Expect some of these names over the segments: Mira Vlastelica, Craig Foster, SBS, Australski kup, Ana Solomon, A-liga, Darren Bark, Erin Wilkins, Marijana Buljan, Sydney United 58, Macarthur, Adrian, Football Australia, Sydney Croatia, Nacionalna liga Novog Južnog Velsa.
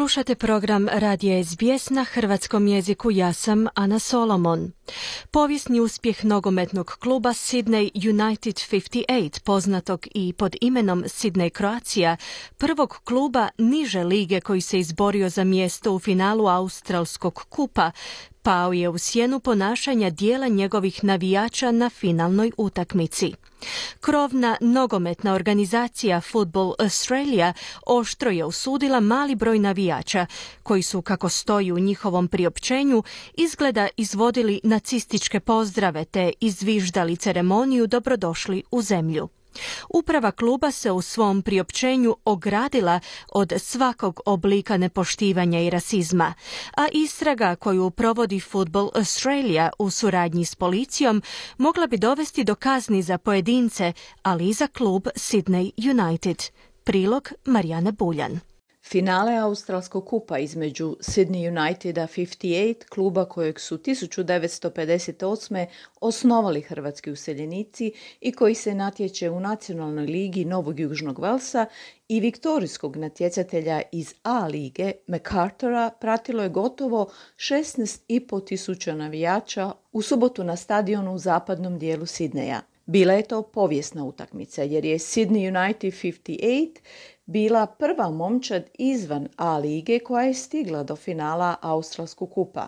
Slušate program Radija SBS na hrvatskom jeziku. Ja sam Ana Solomon. Povijesni uspjeh nogometnog kluba Sydney United 58, poznatog i pod imenom Sydney Croatia, prvog kluba niže lige koji se izborio za mjesto u finalu Australskog kupa, pao je u sjenu ponašanja dijela njegovih navijača na finalnoj utakmici. Krovna nogometna organizacija Football Australia oštro je osudila mali broj navijača koji su, kako stoji u njihovom priopćenju, izgleda izvodili nacističke pozdrave te izviždali ceremoniju Dobrodošli u zemlju. Uprava kluba se u svom priopćenju ogradila od svakog oblika nepoštivanja i rasizma, a istraga koju provodi Football Australia u suradnji s policijom mogla bi dovesti do kazni za pojedince, ali i za klub Sydney United. Prilog Marijane Buljan. Finale Australskog kupa između Sydney Uniteda 58, kluba kojeg su 1958. osnovali hrvatski useljenici i koji se natječe u Nacionalnoj ligi Novog Južnog Velsa, i viktorijskog natjecatelja iz A lige Macarthura pratilo je gotovo 16.500 navijača u subotu na stadionu u zapadnom dijelu Sidneja. Bila je to povijesna utakmica jer je Sydney United 58 bila prva momčad izvan A lige koja je stigla do finala Australskog kupa.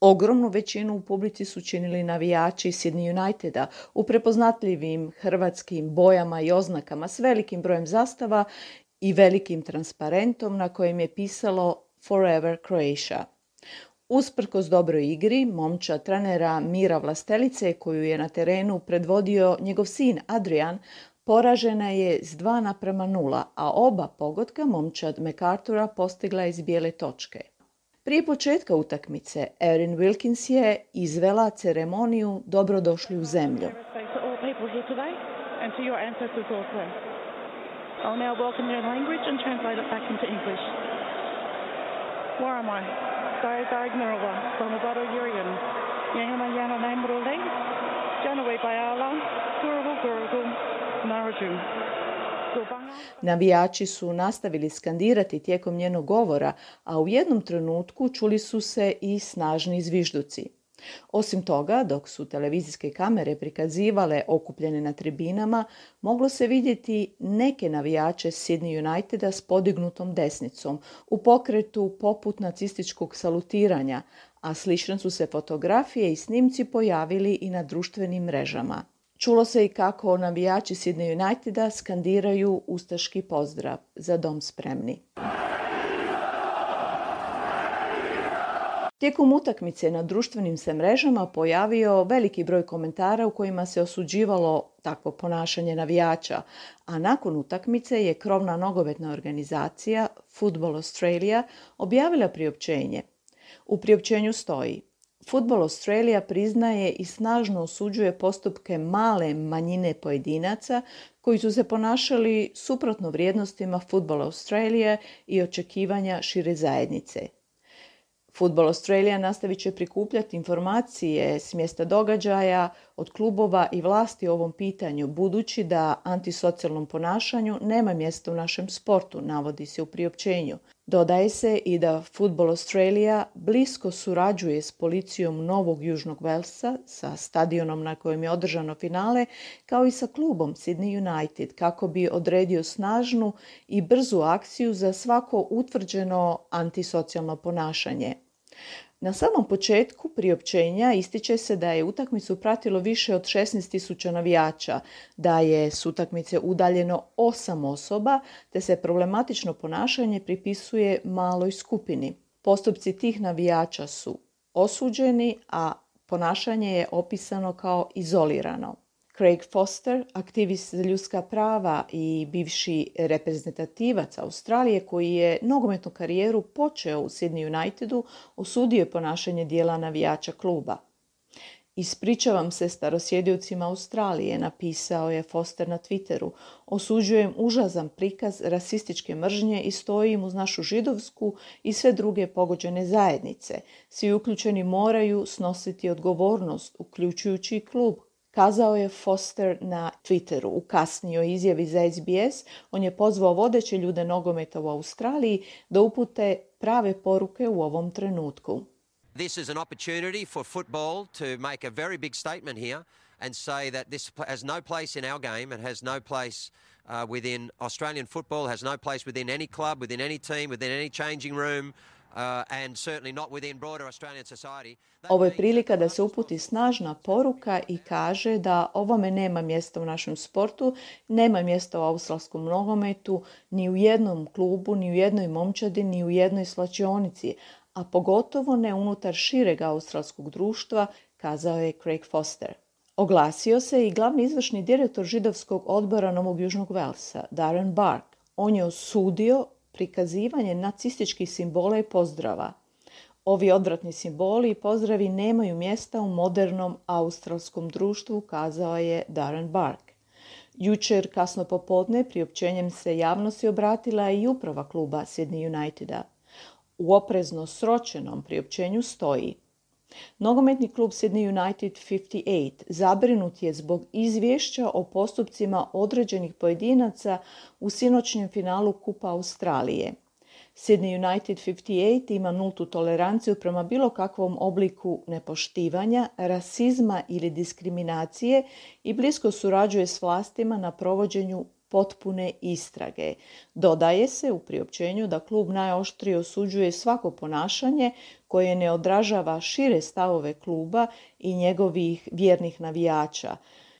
Ogromnu većinu u publici su činili navijači Sydney Uniteda u prepoznatljivim hrvatskim bojama i oznakama s velikim brojem zastava i velikim transparentom na kojem je pisalo Forever Croatia. Usprkos dobroj igri, momčad trenera Mira Vlastelice, koju je na terenu predvodio njegov sin Adrian, poražena je s 2:0, a oba pogotka momčad Macarthura postigla iz bijele točke. Prije početka utakmice, Erin Wilkins je izvela ceremoniju Dobrodošli u zemlju. Navijači su nastavili skandirati tijekom njenog govora, a u jednom trenutku čuli su se i snažni zvižduci. Osim toga, dok su televizijske kamere prikazivale okupljene na tribinama, moglo se vidjeti neke navijače Sydney Uniteda s podignutom desnicom u pokretu poput nacističkog salutiranja, a slične su se fotografije i snimci pojavili i na društvenim mrežama. Čulo se i kako navijači Sydney Uniteda skandiraju ustaški pozdrav Za dom spremni. Tijekom utakmice na društvenim se mrežama pojavio veliki broj komentara u kojima se osuđivalo takvo ponašanje navijača, a nakon utakmice je krovna nogometna organizacija Football Australia objavila priopćenje. U priopćenju stoji: Football Australia priznaje i snažno osuđuje postupke male manjine pojedinaca koji su se ponašali suprotno vrijednostima Football Australia i očekivanja šire zajednice. Football Australia nastavit će prikupljati informacije s mjesta događaja od klubova i vlasti o ovom pitanju, budući da antisocijalnom ponašanju nema mjesta u našem sportu, navodi se u priopćenju. Dodaje se i da Football Australia blisko surađuje s policijom Novog Južnog Velsa, sa stadionom na kojem je održano finale, kao i sa klubom Sydney United, kako bi odredio snažnu i brzu akciju za svako utvrđeno antisocijalno ponašanje. Na samom početku priopćenja ističe se da je utakmicu pratilo više od 16.000 navijača, da je s utakmice udaljeno 8 osoba, te se problematično ponašanje pripisuje maloj skupini. Postupci tih navijača su osuđeni, a ponašanje je opisano kao izolirano. Craig Foster, aktivist za ljudska prava i bivši reprezentativac Australije koji je nogometnu karijeru počeo u Sydney Unitedu, osudio je ponašanje dijela navijača kluba. Ispričavam se starosjediocima Australije, napisao je Foster na Twitteru. Osuđujem užasan prikaz rasističke mržnje i stojim uz našu židovsku i sve druge pogođene zajednice. Svi uključeni moraju snositi odgovornost, uključujući i klub, kazao je Foster na Twitteru. U kasnijoj izjavi za SBS on je pozvao vodeće ljude nogometa u Australiji da upute prave poruke u ovom trenutku. This is an opportunity for football to make a very big statement here and say that this has no place in our game and has no place within Australian football, has no place within any club, within any team, within any changing room. And certainly not within broader Australian society. Ovo je prilika da se uputi snažna poruka i kaže da ovome nema mjesta u našem sportu, nema mjesta u australskom nogometu, ni u jednom klubu, ni u jednoj momčadi, ni u jednoj svlačionici, a pogotovo ne unutar šireg australskog društva, kazao je Craig Foster. Oglasio se i glavni izvršni direktor židovskog odbora Novog Južnog Velsa, Darren Bark. On je osudio prikazivanje nacističkih simbola i pozdrava. Ovi odvratni simboli i pozdravi nemaju mjesta u modernom australskom društvu, kazao je Darren Bark. Jučer kasno popodne priopćenjem se javnosti obratila i uprava kluba Sydney Uniteda. U oprezno sročenom priopćenju stoji: Nogometni klub Sydney United 58 zabrinut je zbog izvješća o postupcima određenih pojedinaca u sinoćnjem finalu Kupa Australije. Sydney United 58 ima nultu toleranciju prema bilo kakvom obliku nepoštivanja, rasizma ili diskriminacije i blisko surađuje s vlastima na provođenju potpune istrage. Dodaje se u priopćenju da klub najoštrije osuđuje svako ponašanje koje ne odražava šire stavove kluba i njegovih vjernih navijača.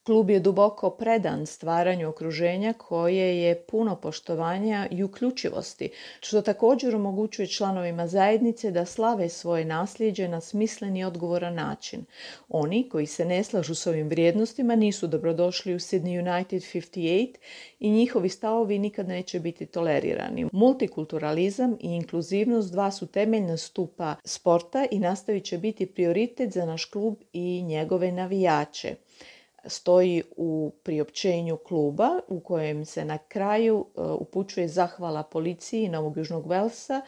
Klub je duboko predan stvaranju okruženja koje je puno poštovanja i uključivosti, što također omogućuje članovima zajednice da slave svoje nasljeđe na smislen i odgovoran način. Oni koji se ne slažu s ovim vrijednostima nisu dobrodošli u Sydney United 58 i njihovi stavovi nikad neće biti tolerirani. Multikulturalizam i inkluzivnost dva su temeljna stupa sporta i nastavit će biti prioritet za naš klub i njegove navijače, stoji u priopćenju kluba, u kojem se na kraju upućuje zahvala policiji Novog Južnog Velsa,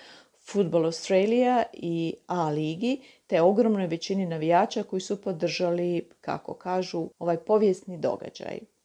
Football Australia i A-ligi, te ogromnoj većini navijača koji su podržali, kako kažu, ovaj povijesni događaj.